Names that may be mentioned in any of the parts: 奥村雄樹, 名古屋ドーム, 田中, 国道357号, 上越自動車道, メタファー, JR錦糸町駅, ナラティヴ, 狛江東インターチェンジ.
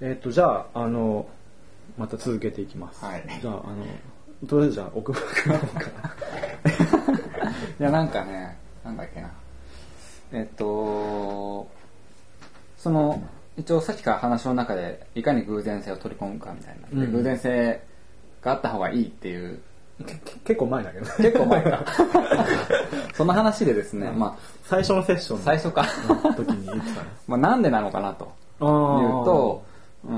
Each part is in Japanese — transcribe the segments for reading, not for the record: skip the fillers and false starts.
じゃあ、また続けていきます。はい。じゃあ、とりあえずじゃあ、奥村君から。いや、なんかね、なんだっけな。その、一応さっきから話の中で、いかに偶然性を取り込むかみたいな。うん、偶然性があった方がいいっていう。結構前だけどね。結構前か。その話でですね、まあ、最初のセッションの最初かの時に言ってたんです。まあ、なんでなのかなと。言うと、な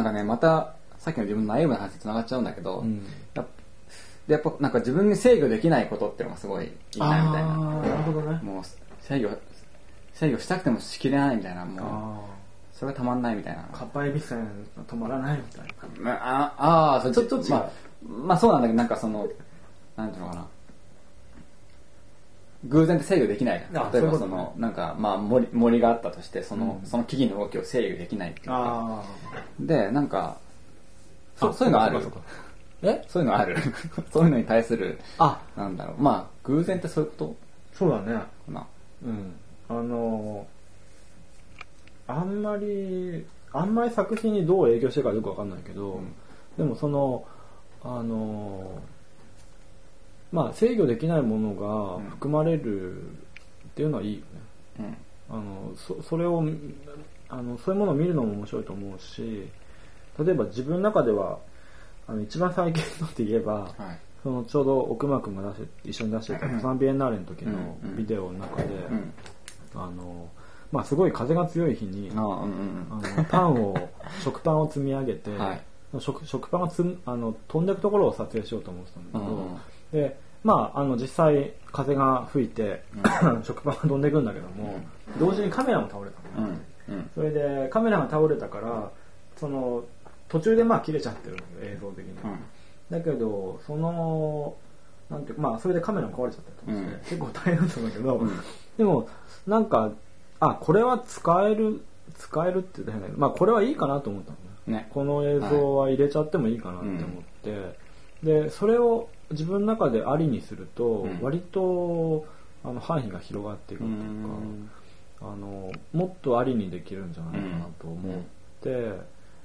んかね、またさっきの自分のナイーブな話につながっちゃうんだけど、うん、やっぱなんか自分に制御できないことっていうのがすごいいいなみたいな。なるほどね。もう制御したくてもしきれないみたいな、もうそれがたまんないみたいな。カッパエビセンが止まらないみたいな。それちょっと違う。まあそうなんだけど、なんかそのなんていうのかな。偶然って制御できない。例えばそのなんかまあ森があったとしてその木々の動きを制御できないっていうか。でなんかそういうのある。そういうのある。そういうのに対するなんだろう。まあ偶然ってそういうこと。そうだね。うん。あんまり作品にどう影響してるかよくわかんないけど、うん、でもそのまあ、制御できないものが含まれるっていうのはいいよね。うん、それをそういうものを見るのも面白いと思うし、例えば自分の中では一番最近のって言えば、はい、そのちょうど奥間君が一緒に出してたサンビエンナーレの時のビデオの中で、まあ、すごい風が強い日に食パンを積み上げて、はい、食パンが飛んでいくところを撮影しようと思ってたんだけど、でまあ、実際風が吹いて、食パンが飛んでいくんだけども、同時にカメラも倒れたの、それでカメラが倒れたから、その途中でまあ切れちゃってるんだけど映像的に、だけどなんていうか、まあ、それでカメラも壊れちゃったりとかして、結構大変だったんだけど、でもなんかこれは使えるって言ったら変だけど、まあ、これはいいかなと思ったのね。この映像は入れちゃってもいいかなって思って、でそれを自分の中でありにすると、割と範囲が広がっていくっていうか、もっとありにできるんじゃないかなと思って、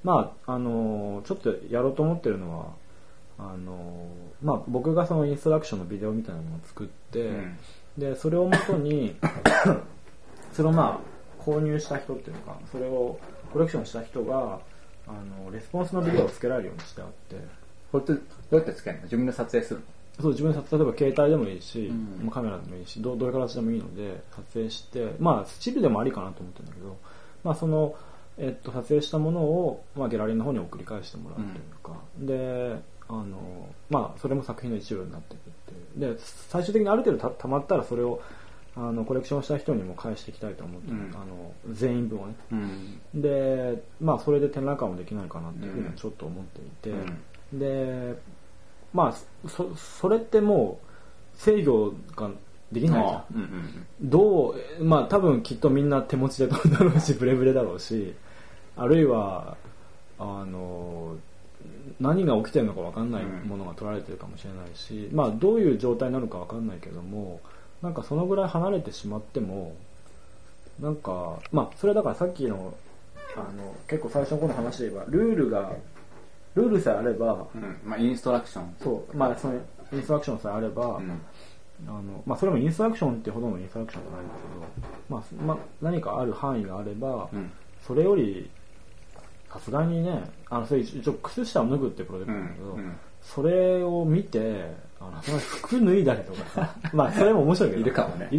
まあちょっとやろうと思ってるのはまあ、僕がそのインストラクションのビデオみたいなものを作って、でそれをもとにそれをまあ購入した人っていうか、それをコレクションした人がレスポンスのビデオをつけられるようにしてあって。これってどうやってつけるの？自分で撮影するの？そう、自分で例えば携帯でもいいし、カメラでもいいし、どういう形でもいいので撮影して、まあスチールでもありかなと思ってるんだけど、まあその撮影したものをまあギャラリーの方に送り返してもらうというか、でまあそれも作品の一部になっていくって、で最終的にある程度たまったらそれをコレクションした人にも返していきたいと思って、全員分をね、でまあそれで展覧会もできないかなっていうふうにはちょっと思っていて。でまあ、それってもう制御ができないじゃん。まあ、多分きっとみんな手持ちで飛んだろうしブレブレだろうし、あるいは何が起きてるのか分かんないものが取られてるかもしれないし、まあ、どういう状態なのか分かんないけども、なんかそのぐらい離れてしまってもなんか、まあ、それだからさっきの結構最初の頃の話で言えばルールさえあれば、まあ、インストラクション、そう、まあ、そのインストラクションさえあれば、まあ、それもインストラクションってほどのインストラクションじゃないんですけど、まあ、何かある範囲があれば、それよりさすがにね、それ一応靴下を脱ぐってプロジェクトなんだけど、それを見て服脱いだりとかさまあそれも面白いけどい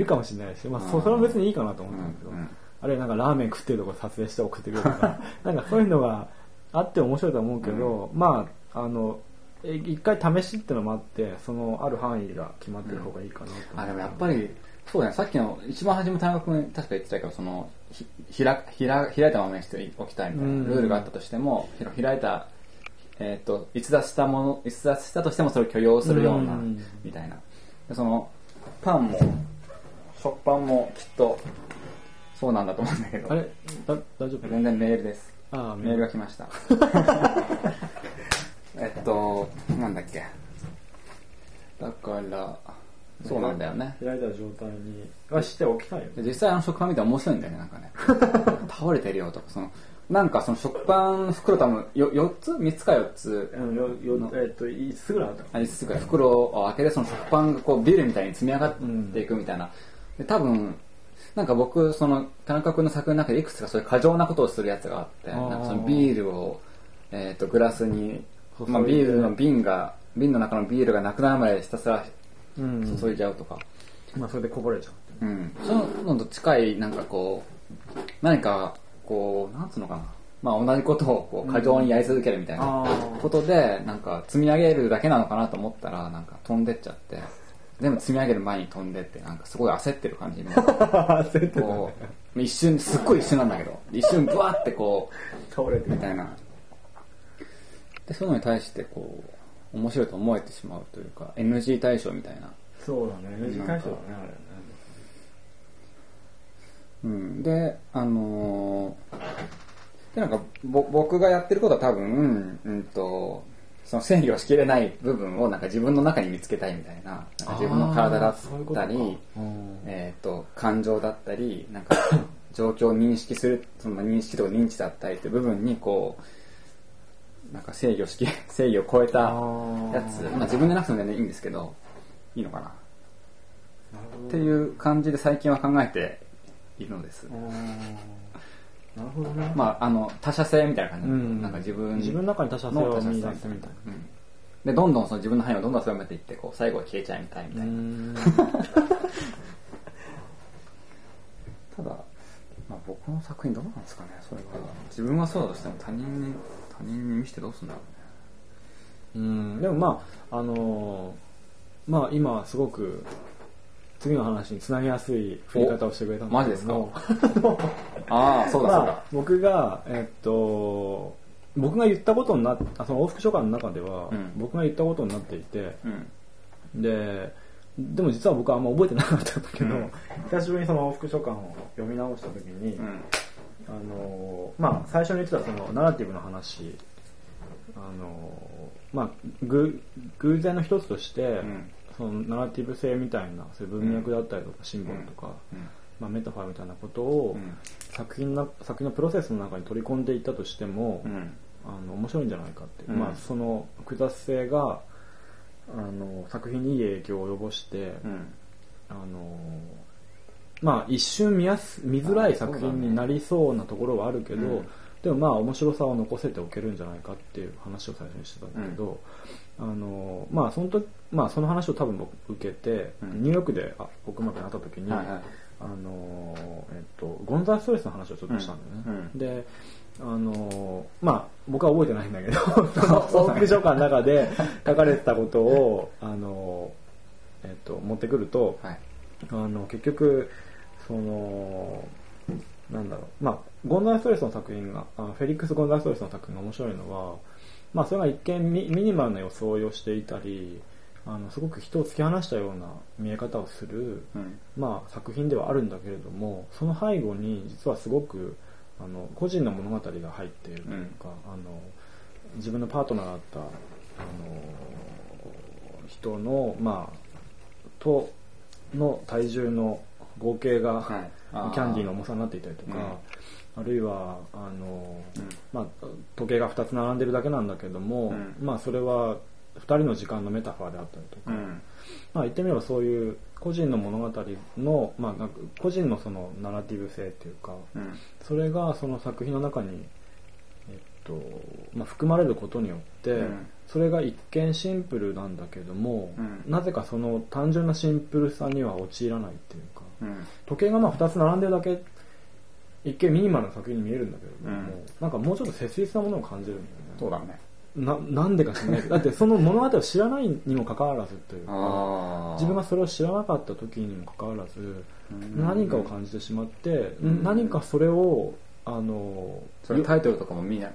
るかもしれないし、まあ、それは別にいいかなと思ったんだけど、あるいはなんかラーメン食ってるとこ撮影して送ってくるとかなんかそういうのがあって面白いと思うけど、まあ一回試しってのもあって、そのある範囲が決まってる方がいいかなと、でもやっぱりそうだね。さっきの一番初め田中君確か言ってたけど、その開いたままにしておきたいみたいな、ルールがあったとしても開いた逸脱したとしてもそれを許容するようなみたいな、そのパンも食パンもきっとそうなんだと思うんだけど、あれ大丈夫？全然メールです。メールが来ましたなんだっけ、だからそうなんだよね。開いた状態にはしておきたいよ、ね。実際あの食パン見たら面白いんだよね、なんかね。倒れてるよとか、そのなんかその食パン袋多分4つか4つ、5つぐらいあった。5つぐらい袋を開けてその食パンがこうビルみたいに積み上がっていくみたいな。で多分なんか僕その田中君の作品の中でいくつかそういう過剰なことをするやつがあって、なんかそのビールをグラスに、まあ、ビールの瓶の中のビールがなくなるまでひたすら注いじゃうとか、まあそれでこぼれちゃう。うん。そののと近いなんかこう何かこうなんつうのかな、まあ同じことをこう過剰にやり続けるみたいなことで、なんか積み上げるだけなのかなと思ったらなんか飛んでっちゃって。全部積み上げる前に飛んでってなんかすごい焦ってる感じに焦ってた、ね、こう一瞬すっごい一瞬なんだけど一瞬ブワーってこう倒れてみたいなでそういうのに対してこう面白いと思えてしまうというか NG 対象みたいなそうだね NG 対象だねあれねうんででなんか僕がやってることは多分その制御しきれない部分をなんか自分の中に見つけたいみたい なんか自分の体だったり感情だったりなんか状況を認識するその認識とか認知だったりという部分にこうなんか制御を超えたやつ、まあ、自分でなくても全然いいんですけどいいのかなっていう感じで最近は考えているのです。なるほどね。まあ他者性みたいな感じで、なんか自分の中に他者性を見出すみたいな。うん、でどんどんその自分の範囲をどんどん狭めていってこう最後は消えちゃいみたいみたいな。ただ、まあ、僕の作品どうなんですかね。それは自分はそうだとしても他人に見せてどうするんだろうね。でもまあまあ今すごく。次の話につなげやすい振り方をしてくれたんだけどもマジですかああそうだそうだ、まあ、僕が言ったことになってその往復書簡の中では、うん、僕が言ったことになっていて、うん、でも実は僕はあんま覚えてなかったんだけど、うん、久しぶりにその往復書簡を読み直した時に、うんまあ、最初に言ってたそのナラティブの話まあ偶然の一つとして、うんそのナラティブ性みたいなそういう文脈だったりとかシンボルとか、うんまあ、メタファーみたいなことを作品のプロセスの中に取り込んでいったとしても、うん、面白いんじゃないかって、うんまあ、その複雑性が作品にいい影響を及ぼして、うんまあ、一瞬見づらい作品になりそうなところはあるけど、うん、でもまあ面白さを残せておけるんじゃないかっていう話を最初にしてたんだけど、うんまあその話を多分僕受けて、うん、ニューヨークで僕まで会った時に、はいはい、ゴンザーストレスの話をちょっとしたんだよね、うん、でまあ僕は覚えてないんだけど往復書簡の中で書かれてたことを持ってくると、はい、結局そのなんだろうまあゴンザーストレスの作品がフェリックス・ゴンザーストレスの作品が面白いのはまあ、それが一見ミニマルな装いをしていたりすごく人を突き放したような見え方をする、うんまあ、作品ではあるんだけれどもその背後に実はすごく個人の物語が入っているというか、うん、自分のパートナーだった人の、まあ、との体重の合計が、はい、キャンディーの重さになっていたりとか、うんあるいはうんまあ、時計が2つ並んでるだけなんだけども、うんまあ、それは2人の時間のメタファーであったりとか、うんまあ、言ってみればそういう個人の物語の、まあ、個人のそのナラティブ性というか、うん、それがその作品の中に、まあ、含まれることによって、うん、それが一見シンプルなんだけども、うん、なぜかその単純なシンプルさには陥らないというか、うん、時計がまあ2つ並んでるだけ一見ミニマルな作品に見えるんだけど、うん、なんかもうちょっと切実なものを感じるんだよね。そうだね。なんでか知らないけど、だってその物語を知らないにもかかわらずというか、自分がそれを知らなかった時にもかかわらず、何かを感じてしまって、何かそれをそれタイトルとかも見な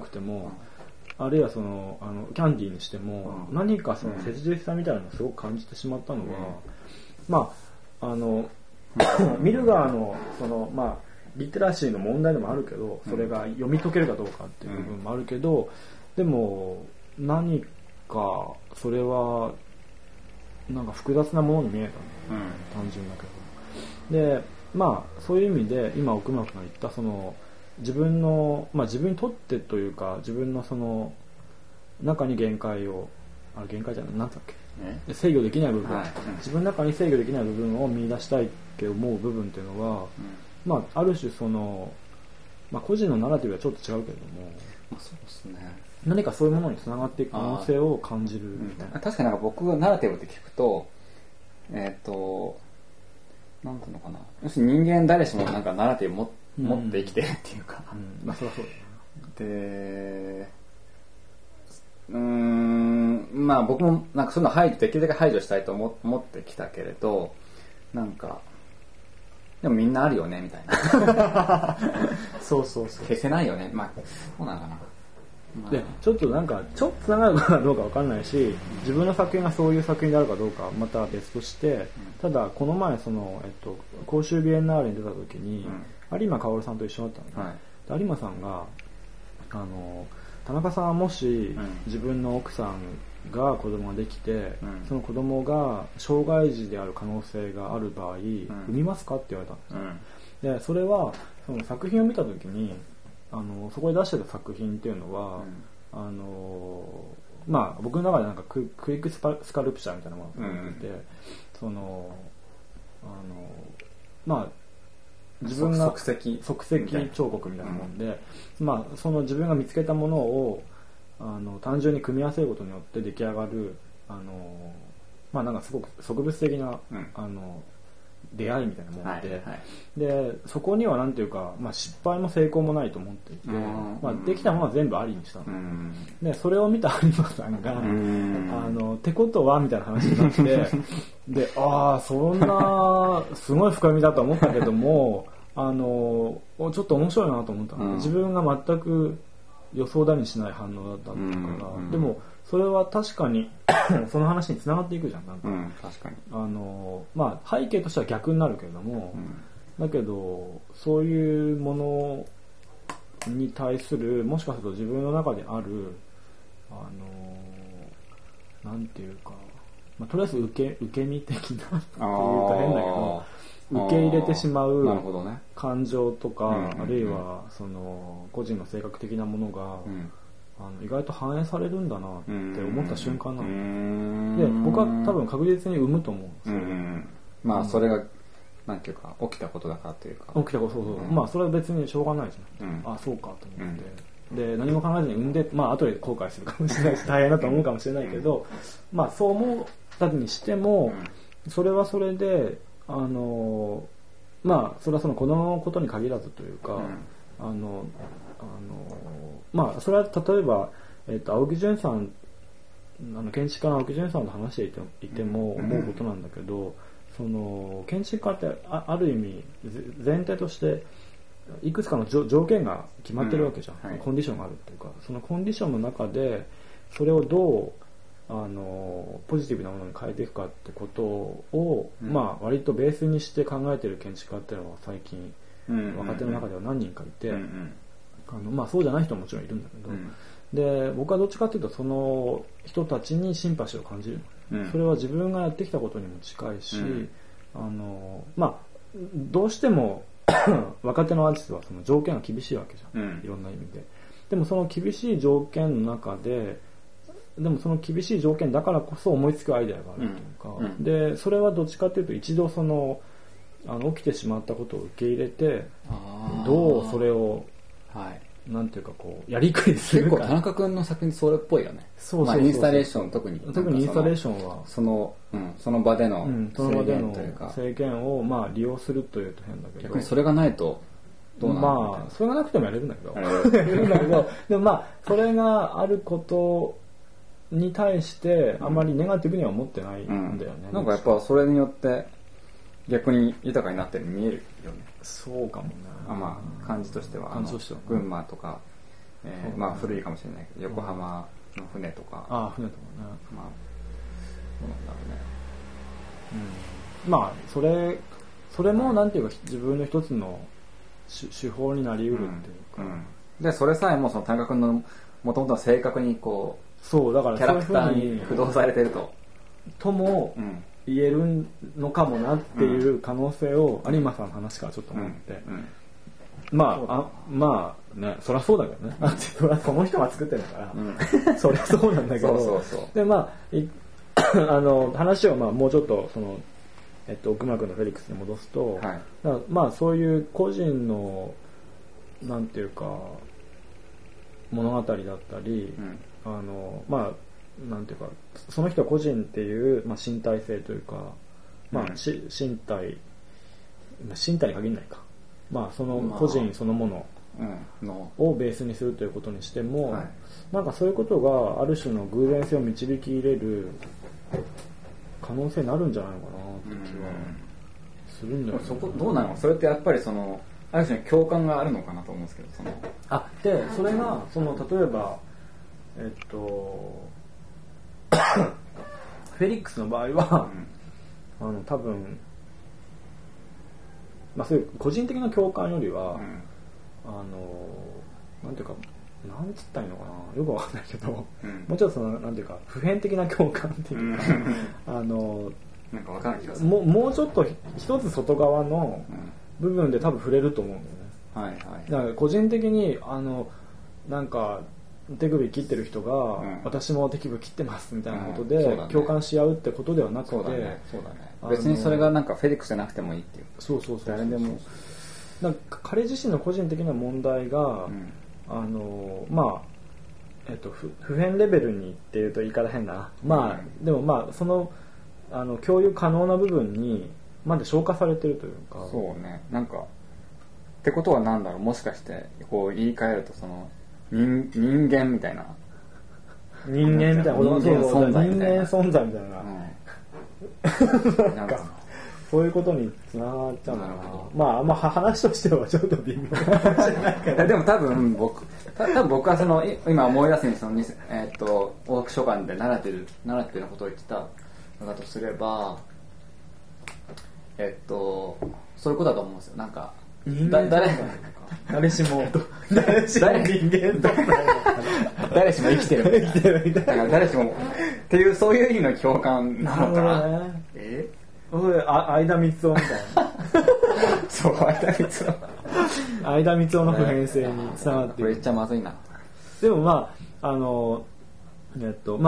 くても、あるいはそのキャンディーにしても、何かその切実さみたいなのをすごく感じてしまったのは、まあ見る側のそのまあリテラシーの問題でもあるけどそれが読み解けるかどうかっていう部分もあるけどでも何かそれはなんか複雑なものに見えたの、うん、単純だけど。で、まあそういう意味で今奥村君が言ったその自分の、まあ、自分にとってというか自分のその中に限界を、あれ限界じゃない、なんだっけ、制御できない部分、はい、自分の中に制御できない部分を見出したいって思う部分っていうのは、うん、まあある種その、まあ、個人のナラティブはちょっと違うけれども、まあ、そうですね、何かそういうものにつながっていく可能性を感じるみたいな、うん、確かになんか僕がナラティブって聞くとなんていうのかな、要するに人間誰しもなんかナラティブ持って持って生きてるっていうか、うん、まあそりゃそうだな。で、まあ僕もなんかそんな排除できるだけ排除したいと思ってきたけれど、なんかでもみんなあるよねみたいな。そうそうそう。消せないよね。まあそうなのかな。まあ、でちょっとなんかちょっと繋がるかどうかわかんないし、自分の作品がそういう作品であるかどうかまた別として、ただこの前その公衆ビエンナーレに出た時に。うん、有馬薫さんと一緒だったのね、はい、有馬さんが田中さんはもし自分の奥さんが子供ができて、うん、その子供が障害児である可能性がある場合、うん、産みますかって言われたんですよ、うん、でそれはその作品を見た時にそこで出してた作品っていうのは、うん、まあ、僕の中でなんかクイックスカルプチャーみたいなものが出てて、うん、そのまあ自分が即席彫刻みたいなもんで、うん、まあその自分が見つけたものを単純に組み合わせることによって出来上がるまあなんかすごく植物的な、うん、出会いみたいなもので、はいはい、でそこにはなんていうか、まあ、失敗も成功もないと思っていて、まあ、できたものは全部ありにしたの、うん、でそれを見た有馬さんがってことはみたいな話になってで、ああそんなすごい深みだと思ったけどもちょっと面白いなと思ったの、うん、自分が全く予想だにしない反応だったから、うん、でもそれは確かにその話につながっていくじゃん、なんか、うん、確かにまあ背景としては逆になるけれども、うん、だけどそういうものに対するもしかすると自分の中であるなんていうか、まあ、とりあえず受け身的なっていうと変だけど受け入れてしまう感情とか、ね、うんうんうん、あるいはその個人の性格的なものが、うん、意外と反映されるんだなって思った瞬間なので、僕は多分確実に生むと思う。それ、うんうん、まあそれがなんていうか起きたことだからというか、起きたこと、そうそう、うん、まあそれは別にしょうがないじゃん、うん、あそうかと思って、うん、で何も考えずに産んで、まあ後で後悔するかもしれないし大変だと思うかもしれないけど、まあそう思ったにしても、それはそれでまあそれはその子供のことに限らずというか、うん、まあそれは例えば青木淳さん、建築家の青木淳さんと話していても思うことなんだけど、その建築家ってある意味前提としていくつかの条件が決まってるわけじゃん、うん、コンディションがあるっていうか、そのコンディションの中でそれをどうポジティブなものに変えていくかってことを、うん、まあ割とベースにして考えてる建築家っていうのは最近若手の中では何人かいて、うんうん、まあ、そうじゃない人ももちろんいるんだけど、うん、で僕はどっちかっていうとその人たちにシンパシーを感じる、うん、それは自分がやってきたことにも近いし、うん、まあどうしても若手のアーティストはその条件が厳しいわけじゃん、うん、いろんな意味で。でもその厳しい条件の中で、でもその厳しい条件だからこそ思いつくアイデアがあるというか、うんうん、でそれはどっちかっていうと一度その起きてしまったことを受け入れて、どうそれを、はい、なんていうかこうやりくりするか。結構田中君の作品それっぽいよね。そうそうそう、まあ、インスタレーション、特にインスタレーションはその場での制限というか、制限をまあ利用するというと変だけど、逆にそれがないとどうなるのか。まあそれがなくてもやれるんだけど、でもまあそれがあることに対してあまりネガティブには思ってないんだよね、うんうん、なんかやっぱそれによって逆に豊かになってるように見えるよね。そうかもね。まあ感じとしては、群馬とか、まあ古いかもしれないけど、横浜の船とか、ああ船とかね、まあそうなんだろうね、うん、まあそれもなんていうか自分の一つの手法になりうるっていうか、うんうん、でそれさえもその田中君のもともとの性格にこう、そうだからキャラクターに駆動されてると、とも言えるのかもなっていう可能性を有馬さんの話からちょっと思って、うんうんうん、まあね、そりゃそうだけどね、そりゃこの人が作ってるから、うん、そりゃそうなんだけどそうで、まあ、話をまあもうちょっとその、奥村君とフェリックスに戻すと、はい、まあそういう個人のなんていうか物語だったり、うん、まあなんていうかその人個人っていう、まあ、身体性というか、まあうん、身体に限らないか、まあ、その個人そのものをベースにするということにしても、はい、なんかそういうことがある種の偶然性を導き入れる可能性になるんじゃないのかなって気はするんだよね。そこどうなの？それってやっぱりそのある種の共感があるのかなと思うんですけど、そのあでそれがその例えばフェリックスの場合は、うん、多分、まあ、そういう個人的な共感よりは、うん、なんていうかなんつったらいいのかなよくわかんないけど、うん、もうちょっとそのなんていうか普遍的な共感っていうか、うん、なんかわかんない気がする。もうちょっと一つ外側の部分で多分触れると思うんだよね、うんはいはい、だから個人的になんか手首切ってる人が、うん、私も手首切ってますみたいなことで、うんね、共感し合うってことではなくて、別にそれがなんかフェリックスじゃなくてもいいっていう。そう誰でもなんか彼自身の個人的な問題が、うん、まあ普遍レベルにっていうと言い方変だな、まあうん、でもまあその共有可能な部分にまで消化されてるというか。そうね。なんかってことはなんだろう、もしかしてこう言い換えるとその人間みたいな人間存在みたいな、うん、なんかそういうことにつながっちゃうのかな。まあ、まあ、話としてはちょっと微妙でも多分僕はその今思い出すにその大学書館で習ってるのことを言ってたのだとすればそういうことだと思うんですよ。なんか誰しも生きてるみたいな。だから誰しもっていうそういう意味の共感なのかな。ね、相田みつおみたいな。そう相田みつおの普遍性につながっている。これ言っちゃまずいな。でもまあま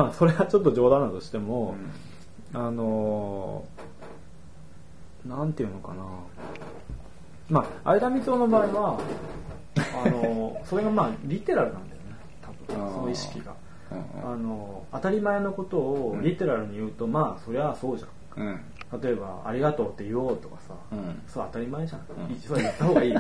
あそれはちょっと冗談だとしても、うん、なんていうのかな。まあ、相田みつおの場合はそれがまあリテラルなんだよね、多分その意識が、うんうん、当たり前のことをリテラルに言うと、うん、まあそりゃそうじゃん、うん、例えばありがとうって言おうとかさ、うん、そう当たり前じゃん、うん、それ言った方がいい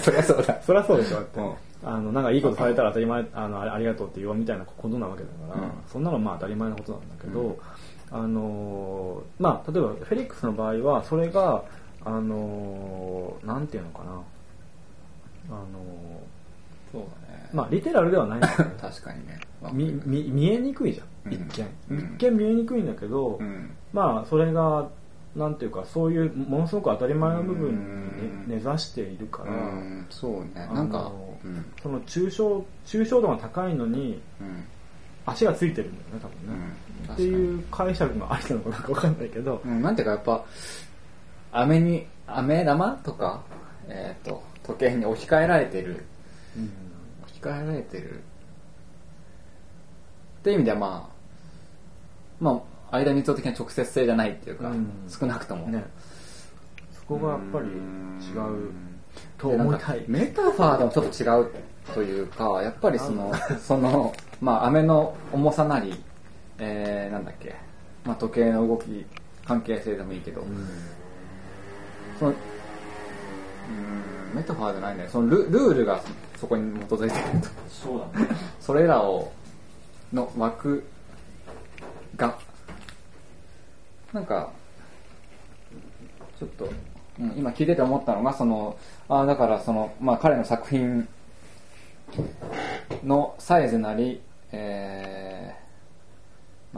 そりゃそうだ、そりゃそうでしょって、うん、なんかいいことされたら当たり前ありがとうって言おうみたいなことなわけだから、うん、そんなのまあ当たり前のことなんだけど、うん、まあ例えばフェリックスの場合はそれがなんていうのかな、そうだね、まあリテラルではないんだけど確かにね、見えにくいじゃん、うん、一見見えにくいんだけど、うん、まあそれがなんていうかそういうものすごく当たり前の部分に、うん、根ざしているから、うん、そうね、なんか、うん、その抽象度が高いのに、うん、足がついてるんだよね多分ね、うん、っていう解釈がありなのかなんか分かんないけど、うん、なんていうかやっぱ飴玉とか、時計に置き換えられてる、うん、置き換えられてるっていう意味ではまあ相田みつお的な直接性じゃないっていうか、うん、少なくとも、ね、そこがやっぱり違うと思いたい。メタファーでもちょっと違うというか、やっぱりそのまあ飴の重さなり、なんだっけ、まあ、時計の動き関係性でもいいけど、うん、そのメタファーじゃないんだよ、その ルールがそこに基づいていると。そうだね、それらをの枠がなんかちょっと、うん、今聞いてて思ったのが、そのだからその、まあ、彼の作品のサイズなり、な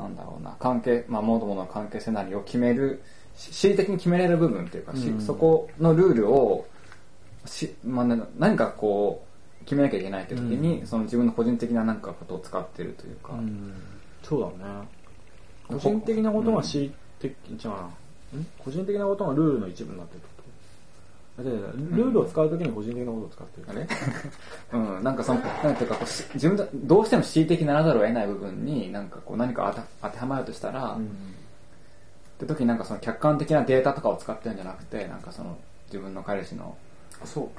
んだろうな、関係、まあ、もともとの関係性なりを決める、恣意的に決めれる部分というか、うん、そこのルールをまあ、何かこう決めなきゃいけないという時に、うん、その自分の個人的な何かことを使ってるというか、うん、そうだね。個人的なことが恣意的じゃあ、うん、個人的なことがルールの一部になってると。ルールを使うときに個人的なことを使ってるからね。うん、なんかその、なんていうかこう、自分だ、どうしても恣意的にならざるを得ない部分に、なんかこう、何か当てはまるとしたら、うん、って時になんかその客観的なデータとかを使ってるんじゃなくて、なんかその、自分の彼氏の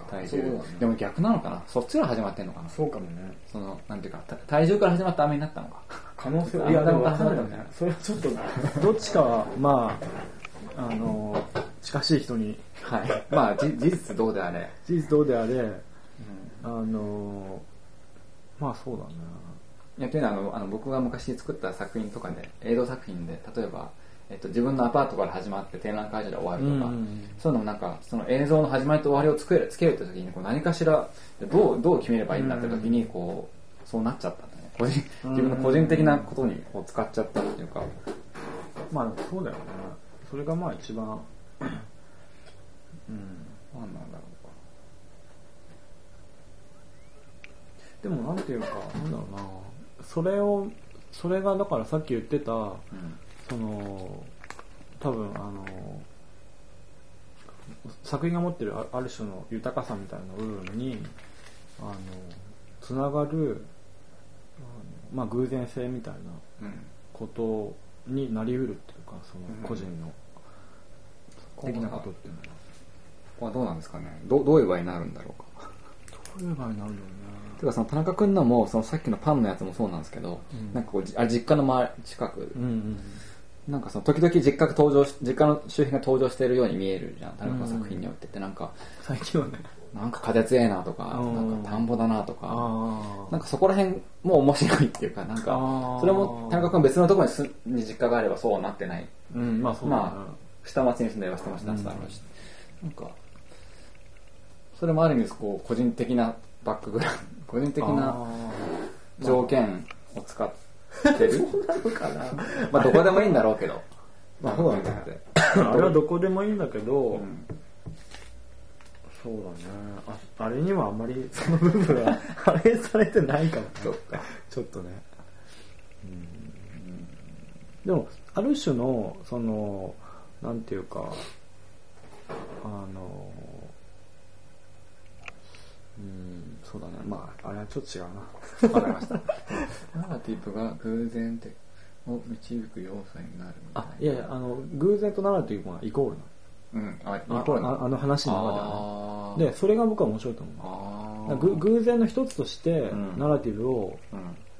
体重、ね、でも逆なのかな、そっちから始まってんのかな。そうかもね。その、なんていうか、体重から始まった雨になったのか。可能性は、いや、でも分かんないね。それはちょっと、どっちかは、まあ、近しい人に、はい、まあ事実どうであれ、事実どうであれ、うん、まあそうだね。いやというのは僕が昔作った作品とかで、映像作品で例えば、自分のアパートから始まって展覧会場で終わるとか、うんうんうん、そういうのもなんかその映像の始まりと終わりをつけるって時にこう何かしらどう決めればいいんだって時にこうそうなっちゃったね。自分の個人的なことにこう使っちゃったっていうか、まあそうだよね。それがまあ一番。うん、なんなんだろうか。でもなんていうか、なんだろうな。それがだからさっき言ってた、うん、その多分作品が持ってるある種の豊かさみたいな部分につながるまあ偶然性みたいなことになりうるっていうか、その個人の、うん、的なことっていうのは。ここはどうなんですかね。どういう場合になるんだろうか。どういう場合になるんだろうね。てかその田中君のもそのさっきのパンのやつもそうなんですけど、うん、なんかこう実家の周り近く、うんうん、なんかその時々実家の周辺が登場しているように見えるじゃん。田中の作品によってってなんか最近はね、なんか風強いなとか、なんか田んぼだなとか、なんかそこら辺も面白いっていうか、なんかそれも田中君別のところに実家があればそうなってない。うん、まあそうだね。まあ下町に住んでれば下町なんだろうし、なんか。それもある意味こう個人的なバックグラウンド、個人的な条件を使ってる。そうなのかな。まあどこでもいいんだろうけど。まあそうだね。あれはどこでもいいんだけど、うん、そうだね。あれにはあんまりその部分は反映されてないから、ね。ちょっとね。でもある種のそのなんていうかうん、そうだね。まああれはちょっと違うな。わかりました。ナラティブが偶然を導く要素になるみたいな。あ、いやいや偶然とナラティブはイコールな。うん。イコールな。あの話の中ではね。でそれが僕は面白いと思う。ああ。偶然の一つとして、うん、ナラティブを、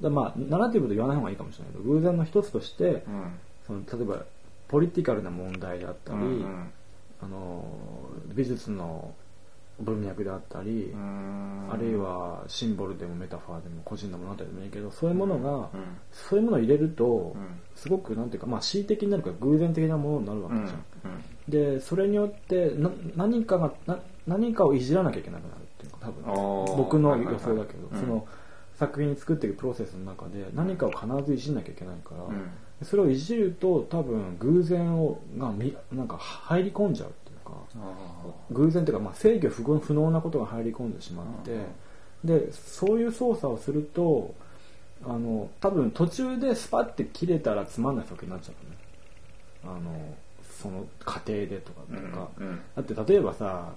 うん、まあナラティブと言わない方がいいかもしれないけど、偶然の一つとして、うん、その例えばポリティカルな問題であったり、うんうん、美術の文脈であったり、あるいはシンボルでもメタファーでも個人の物語でもいいけど、そういうものが、うん、そういうものを入れると、うん、すごくなんていうか、まあ恣意的になるから偶然的なものになるわけじゃん。うんうん、で、それによって何かをいじらなきゃいけなくなるっていうか、多分僕の予想だけど、はいはいはい、その作品作っていくプロセスの中で何かを必ずいじらなきゃいけないから、うん、それをいじると多分偶然がなんか入り込んじゃう。偶然というか、まあ、制御不能なことが入り込んでしまって、でそういう操作をすると多分途中でスパッて切れたらつまんない作品になっちゃうね。その過程でとか、うんうん、だって例えばさ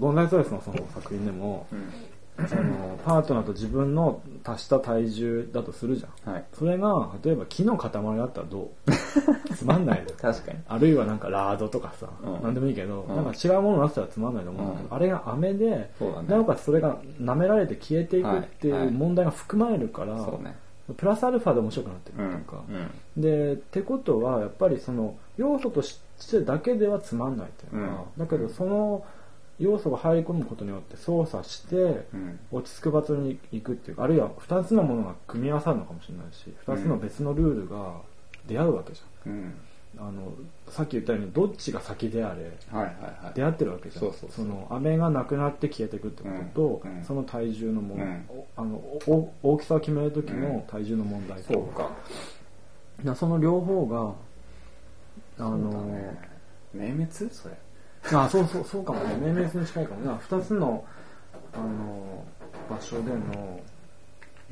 ゴンザレス・トレスのその作品でも、うん、パートナーと自分の足した体重だとするじゃん、はい、それが例えば木の塊だったらどうつまんないで確かに。あるいはなんかラードとかさ、うん、なんでもいいけど、うん、なんか違うものになったらつまんないと思うんだけど、うん、あれが飴で、ね、なおかつそれが舐められて消えていくっていう問題が含まれるから、はいはいね、プラスアルファで面白くなってるっていうか、うんうん、でってことはやっぱりその要素としてだけではつまんないっていうか、うん、だけどその要素が入り込むことによって操作して落ち着く場所に行くっていうか、あるいは2つのものが組み合わさるのかもしれないし、2つの別のルールが出会うわけじゃん、うん、さっき言ったようにどっちが先であれ、はいはいはい、出会ってるわけじゃん。その飴がなくなって消えてくってことと、うん、その体重のも、うん、大きさを決める時の体重の問題と、うん、そうか。だその両方が明滅それああそうかもね。明滅に近いかもね。2つの、場所での、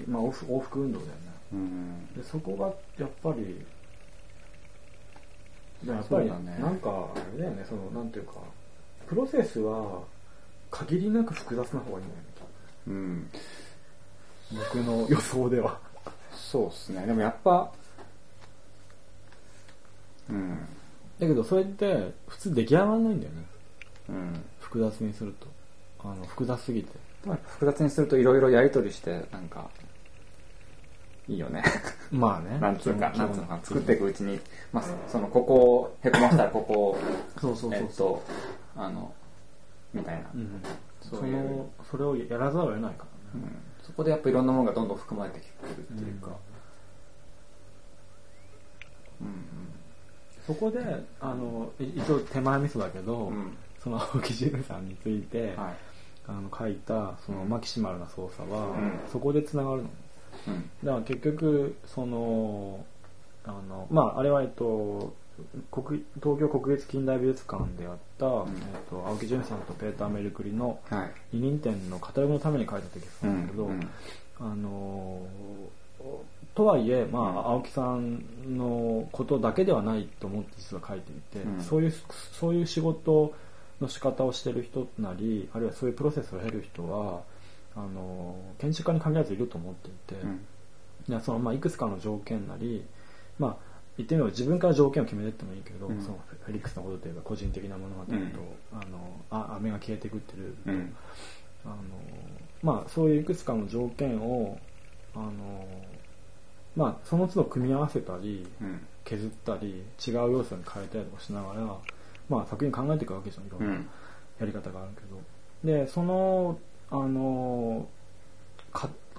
まあ、往復運動だよね。うん、でそこがやっぱりやっぱりなんかあれだよね、そのなんていうかプロセスは限りなく複雑な方がいいんだよね。うん。僕の予想では。そうですね。でもやっぱ、うん。だけどそれって普通出来上がらないんだよね。うん。複雑にすると、複雑すぎて。複雑にするといろいろやり取りしてなんか。いいよねまあねなんつうか作っていくうちに、まあ、そのここをへこましたらここをそうみたいな、うん、それをやらざるを得ないからね、うん、そこでやっぱいろんなものがどんどん含まれてきてるっていうか、うんうんうん、そこで一応手前味噌だけど、うん、その青木淳さんについて、はい、書いたそのマキシマルな操作は、うん、そこでつながるの。うん、だから結局そのまああれは東京国立近代美術館でやった、うん青木淳さんとペーター・メルクリの二輪展のカタログのために書いた時なんだけど、うんうん、とはいえまあ青木さんのことだけではないと思って実は書いていて、うん、そういう仕事の仕方をしてる人なりあるいはそういうプロセスを経る人は。建築家に限らずいると思っていて、うん、そのまあいくつかの条件なり、まあ、言ってみれば自分から条件を決めてってもいいけど、うん、そのフェリックスのことといえば個人的なものがあったりと、うん、雨が消えていくっていう、うんまあ、そういういくつかの条件を、まあ、その都度組み合わせたり、うん、削ったり違う要素に変えたりとかしながら、まあ、作品考えていくわけじゃん、いろんなやり方があるけど、でその過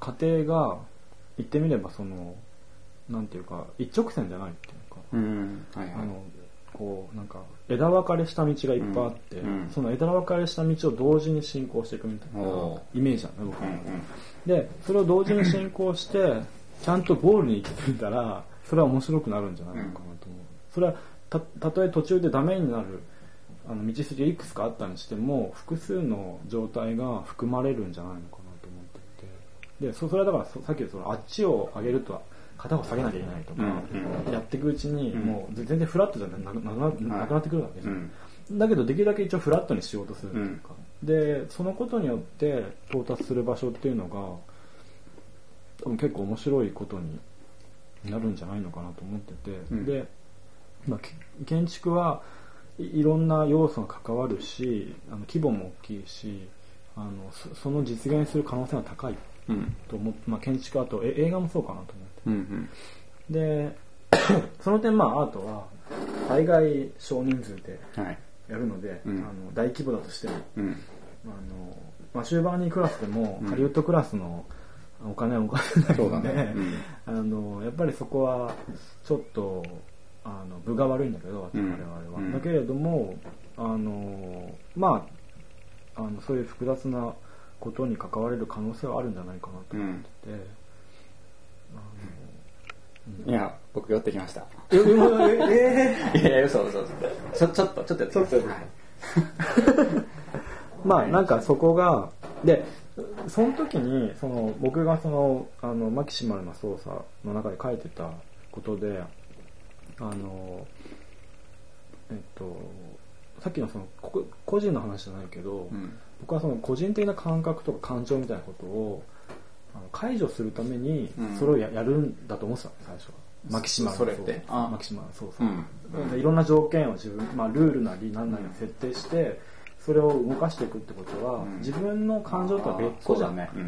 程が言ってみればそのなんていうか一直線じゃないっていうか、うんはいはい、こうなんか枝分かれした道がいっぱいあって、うん、その枝分かれした道を同時に進行していくみたいなイメージなんだ僕は、うんうん、でそれを同時に進行してちゃんとゴールに行ってみたらそれは面白くなるんじゃないのかなと思う。それはたとえ途中でダメになる道筋がいくつかあったにしても複数の状態が含まれるんじゃないのかなと思っていて、でそれはだからさっきのあっちを上げるとは片方下げなきゃいけないとか、うん、やっていくうちにもう全然フラットじゃなくなってくるわけじゃん、はい、だけどできるだけ一応フラットにしようとするというか、うん、でそのことによって到達する場所っていうのが多分結構面白いことになるんじゃないのかなと思ってて、うん、で、まあ、建築はいろんな要素が関わるし規模も大きいしその実現する可能性が高いと思って、うんまあ、建築あと映画もそうかなと思って、うんうん、でその点まあアートは大概少人数でやるので、はいうん、大規模だとしても、うん、マシュー・バーニークラスでも、うん、ハリウッドクラスのお金はお金ないので、ねうん、やっぱりそこはちょっと分が悪いんだけど我々は、うん、だけれどもまあそういう複雑なことに関われる可能性はあるんじゃないかなと思ってて、うん、いや僕寄ってきましたいや嘘ちょっとやってますまあなんかそこがでその時にその僕がそのマキシマルな操作の中で書いてたことでさっきのその個人の話じゃないけど、うん、僕はその個人的な感覚とか感情みたいなことを解除するためにそれを やるんだと思ってたの最初はマキシマル操作、うん、いろんな条件を自分、まあ、ルールなり何なり設定してそれを動かしていくってことは、うん、自分の感情とは別個じゃない別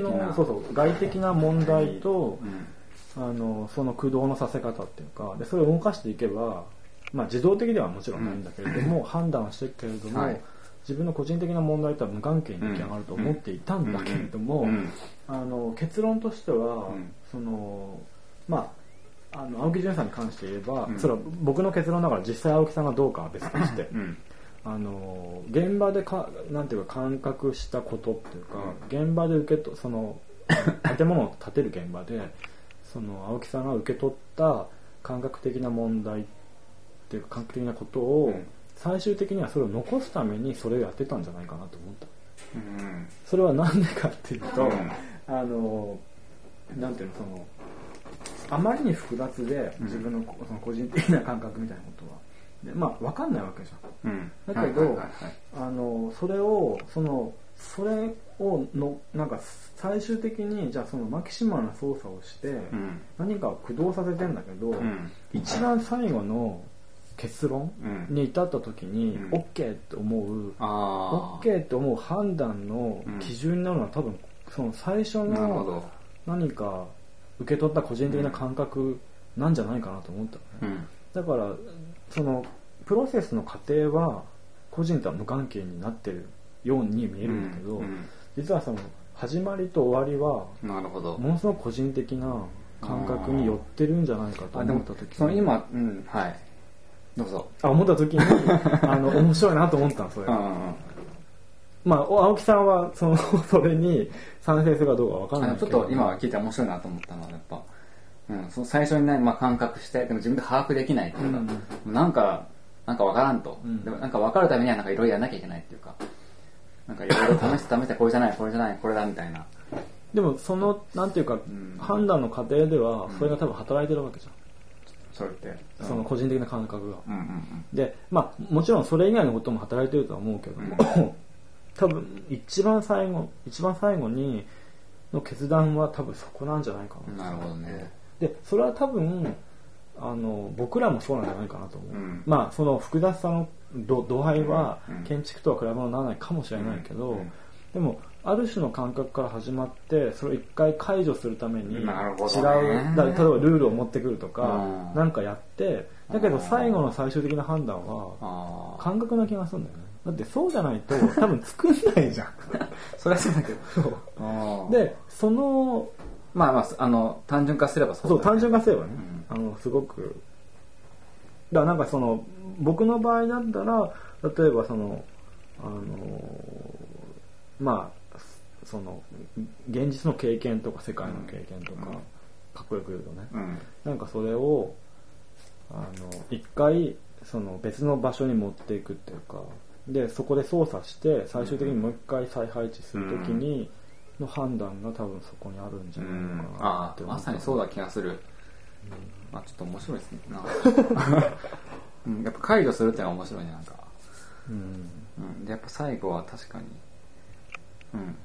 の外的な問題と、うんその駆動のさせ方っていうかでそれを動かしていけば、まあ、自動的ではもちろんないんだけれども、うん、判断はしていくけれども、はい、自分の個人的な問題とは無関係に出来上がると思っていたんだけれども、うん、結論としては、うん、そのまあ青木淳さんに関して言えば、うん、それは僕の結論だから実際青木さんがどうかは別として、うん、現場でなんていうか感覚したことっていうか、うん、現場でその建物を建てる現場でその青木さんが受け取った感覚的な問題っていうか感覚的なことを最終的にはそれを残すためにそれをやってたんじゃないかなと思った、うん、それはなんでかっていうと、うん、なんていうのそのあまりに複雑で自分 その個人的な感覚みたいなことはでまあ分かんないわけじゃん、うん、だけど、はいはいはいはい、それをなんか最終的にじゃあそのマキシマルな操作をして、うん、何かを駆動させてんだけど、うん、一番最後の結論に至った時に OK って思う OK って思う判断の基準になるのは多分その最初の何か受け取った個人的な感覚なんじゃないかなと思ったのね。だからそのプロセスの過程は個人とは無関係になってるように見えるんだけど実はその始まりと終わりはものすごく個人的な感覚に寄ってるんじゃないかと思った時にその今、うん、はいどうぞ思った時に面白いなと思ったのそれは、うんうんまあ、青木さんはそれに賛成するかどうか分からないけどちょっと今聞いて面白いなと思ったのはやっぱ、うん、その最初に、ねまあ、感覚してでも自分で把握できないっていうか、うん、なんか分からんと、うん、でもなんか分かるためにはなんかいろいろやんなきゃいけないっていうかなんかいろいろ試してこれじゃないこれじゃないこれだみたいなでもそのなんていうか、うん、判断の過程ではそれが多分働いてるわけじゃんそれってその個人的な感覚が、うんうんうん、でまあもちろんそれ以外のことも働いてるとは思うけども、うん、多分一番最後にの決断は多分そこなんじゃないかな。なるほどね。でそれは多分僕らもそうなんじゃないかなと思う、うん、まあその複雑さの度合いは建築とは比べ物にならないかもしれないけど、うんうん、でもある種の感覚から始まってそれを一回解除するために違う、ね、だ例えばルールを持ってくるとかなんかやってだけど最後の最終的な判断は感覚な気がするんだよねだってそうじゃないと多分作んないじゃんそれはそうだけどあでそのまあまあ単純化すればそうだねそう単純化すればね、うん、すごくだからなんかその僕の場合だったら例えばそのまあその現実の経験とか世界の経験とか、うん、かっこよく言うとね、うん、なんかそれを一回その別の場所に持っていくっていうかでそこで操作して最終的にもう一回再配置するときにの判断が多分そこにあるんじゃないのかなって思った、うん、まさにそうだ気がする、うんまあ、ちょっと面白いですね、うん、やっぱ解除するってのが面白いねなんか、うんうん、でやっぱ最後は確かにうん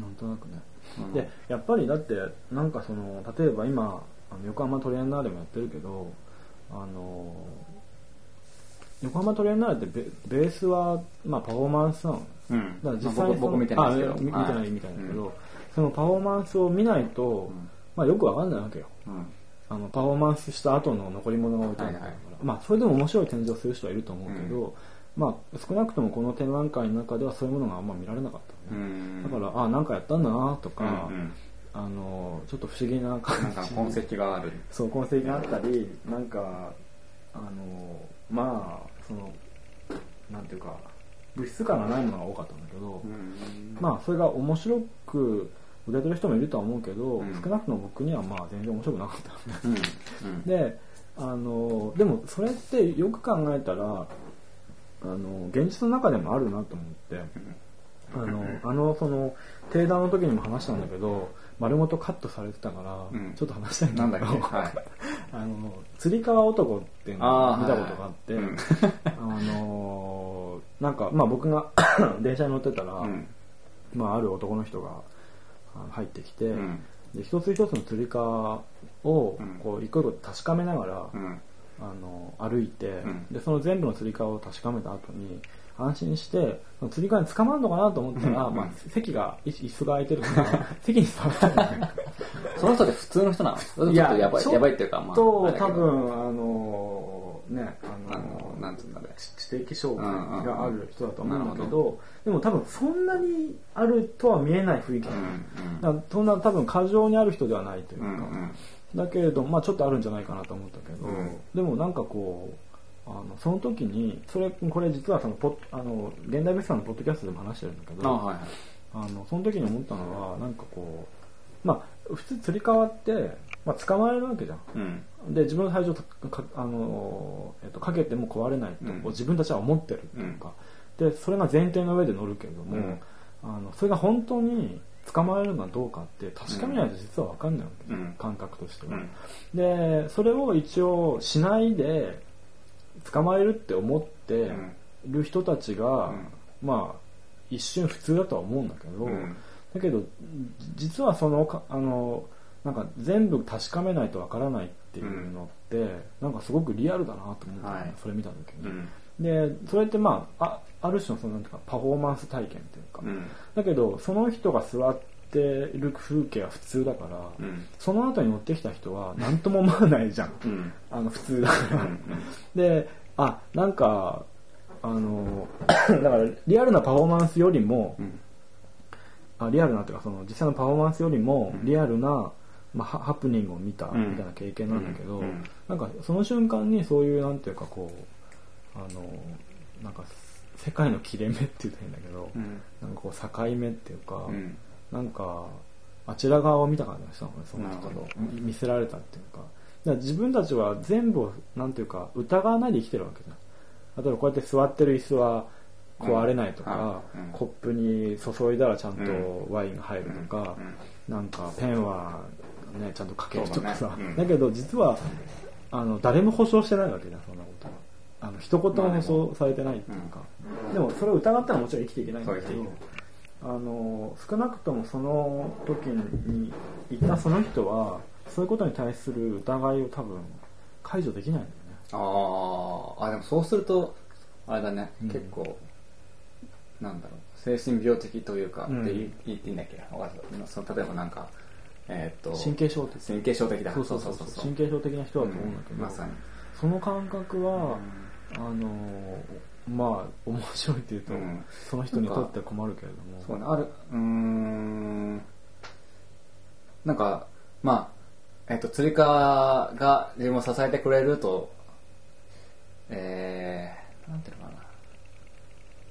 なんとなくね、うん、でやっぱりだってなんかその例えば今横浜トリエンナーレもやってるけど横浜トリエンナーレってベースは、まあ、パフォーマンスなの、うん、だから実際に、まあ、僕見てないですけど見てないみたいだけど、うん、そのパフォーマンスを見ないと、うんまあ、よくわかんないわけよ、うん、パフォーマンスした後の残り物が置いてあるから、はいはいまあ、それでも面白い展示をする人はいると思うけど、うんまあ、少なくともこの展覧会の中ではそういうものがあんま見られなかった、ねうん、だからあなんかやったんだなとか、うんうん、ちょっと不思議な感じなんか痕跡があるそう痕跡があったりなんかまあそのなんていうか物質感がないものが多かったんだけど、うん、まあそれが面白く売れてる人もいるとは思うけど、うん、少なくとも僕にはまあ全然面白くなかった、うんうん、ででもそれってよく考えたら現実の中でもあるなと思ってその定談の時にも話したんだけど丸ごとカットされてたから、うん、ちょっと話したいんだけど、はい、釣り革男っていうのを見たことがあってなんかまあ僕が電車に乗ってたら、うんまあ、ある男の人が入ってきて、うん、で一つ一つの釣り革をこう一個一個確かめながら、うん歩いて、うん、でその全部のつり革を確かめた後に安心してそのつり革に捕まるのかなと思ったら、うんまあ、席が椅子が空いてるから席に座ったんだよその人って普通の人なの？いやちょっとやばいっていうかまあ多分ねなんていうんだろう知的障害がある人だと思うんだけどでも多分そんなにあるとは見えない雰囲気、うんうん、だからそんな多分過剰にある人ではないというか、うんうんだけれど、まあ、ちょっとあるんじゃないかなと思ったけど、うん、でもなんかこうその時にこれ実はその現代美術館のポッドキャストでも話してるんだけどはい、その時に思ったのはなんかこう、まあ、普通つり革って、まあ、捕まえるわけじゃん、うん、で自分の体重をかけても壊れないと、うん、自分たちは思ってるっていうか、うん、でそれが前提の上で乗るけれども、うん、それが本当に捕まえるのはどうかって確かめないと実は分かんないわけです、うん、感覚としては、うん、でそれを一応しないで捕まえるって思ってる人たちが、うん、まあ一瞬普通だとは思うんだけど、うん、だけど実はそのなんか全部確かめないと分からないっていうのって、うん、なんかすごくリアルだなと思った、はい、それ見た時に、うんでそれってまあ、ある種のそのなんていうかパフォーマンス体験というか、うん、だけどその人が座っている風景は普通だから、うん、その後に乗ってきた人は何とも思わないじゃん、うん、普通だからでなんかだからリアルなパフォーマンスよりも、うん、リアルなというかその実際のパフォーマンスよりもリアルな、まあ、ハプニングを見たみたいな経験なんだけど、うんうん、なんかその瞬間にそういうなんていうかこうなんか世界の切れ目って言うと変だけど、うん、なんかこう境目っていうか、うん、なんかあちら側を見た感じがしたのね、その人の見せられたっていうか、だから自分たちは全部なんていうか疑わないで生きてるわけじゃん。例えばこうやって座ってる椅子は壊れないとか、うん、コップに注いだらちゃんとワインが入るとか、うん、なんかペンは、ね、ちゃんと書けるとかさ、だけど実は誰も保証してないわけじゃん、そんなことは。一言もそうされてないっていうか、まあ、でもそれを疑ったらもちろん生きていけないんだけど、少なくともその時にいたその人はそういうことに対する疑いを多分解除できないんだよね。でもそうするとあれだね、うん、結構なんだろう、精神病的というか、うん、って言っていいんだっけ、その例えばなんか、神経症的だ、そう神経症的な人だと思うんだけど、うん、まさにその感覚は、うんまあ面白いっていうと、うん、その人にとっては困るけれども、そうね、なんかまあ釣り革が自分を支えてくれると、なんていうのかな、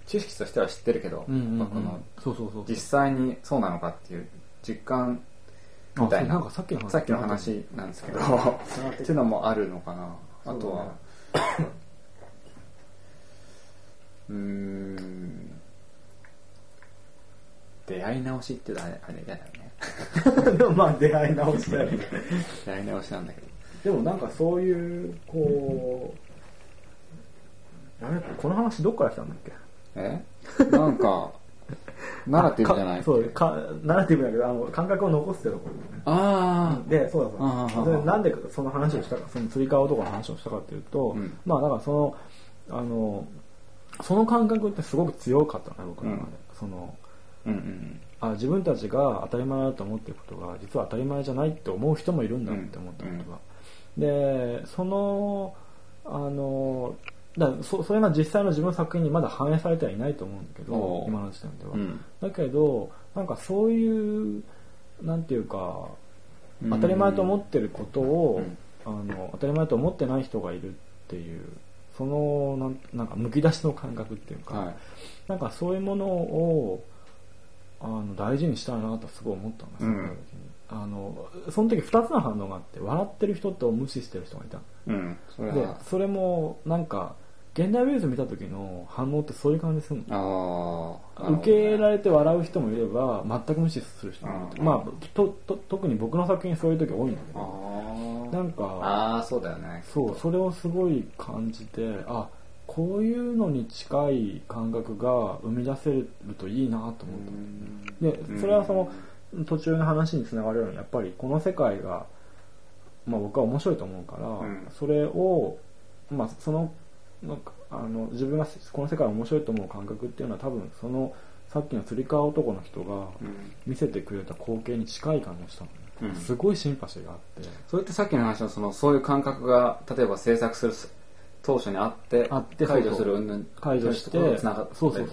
知識としては知ってるけど、実際にそうなのかっていう実感みたいな、さっきの話なんですけどっていうのもあるのかな。あとは出会い直しっていうのはあれ嫌だよねでもまあ出会い直しだよね出会い直しなんだけど、でもなんかそういうこうこの話どっから来たんだっけ、なんかナラティブじゃない、そうか、ナラティブだけど感覚を残すってところ、ね、でそうだそうだ、なんでその話をしたか、その釣り革とかの話をしたかっていうと、うん、まあだからその感覚ってすごく強かったね、僕の中で、うん、うんうん、自分たちが当たり前だと思っていることが実は当たり前じゃないって思う人もいるんだって思ったことが、うんうん、でそれが実際の自分の作品にまだ反映されてはいないと思うんだけど、今の時点では、うん、だけどなんかそういうなんていうか当たり前と思ってることを、うん、当たり前と思ってない人がいるっていう、そのなんかむき出しの感覚っていうか、はい、なんかそういうものを大事にしたいなとすごい思ったんですよ、うん、その時2つの反応があって、笑ってる人と無視してる人がいた、うん、それもなんか現代美術見た時の反応ってそういう感じするの、受け入れられて笑う人もいれば全く無視する人もいる、まあ、特に僕の作品そういう時多いんだけど、なんかそうだよね、そう、それをすごい感じて、こういうのに近い感覚が生み出せるといいなと思ったんで、それはその途中の話につながるように、やっぱりこの世界が、まあ、僕は面白いと思うから、うん、それを、まあ、そのなんか自分がこの世界を面白いと思う感覚っていうのは、多分そのさっきの釣り革男の人が見せてくれた光景に近い感じがしたのね、うん、すごいシンパシーがあって、それってさっきの話のそういう感覚が例えば制作する当初にあって解除する解除して、そう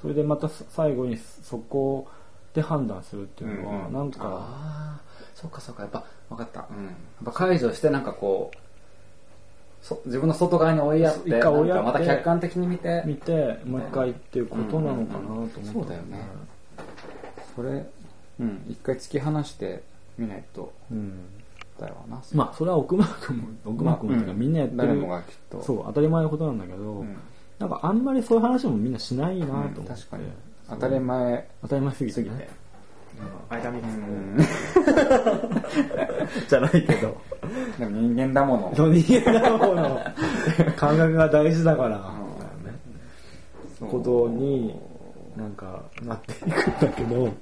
それでまた最後にそこで判断するっていうのは、うんうん、なんかそっかやっぱ分かった、うん、やっぱ解除してなんかこう自分の外側に追いやってまた客観的に見てもう一回っていうことなのかなと思って、そうだよね、それ、うん、一回突き放してみないと、うん、だよな。まあそれは奥間君っていうか、みんなやってる、誰もがきっとそう当たり前のことなんだけど、うん、なんかあんまりそういう話もみんなしないなと思って、うん、確かに当たり前すぎてね、ダメですじゃないけどでも人間だもの人間だもの感覚が大事だから、うん、ことになんかなっていくんだけど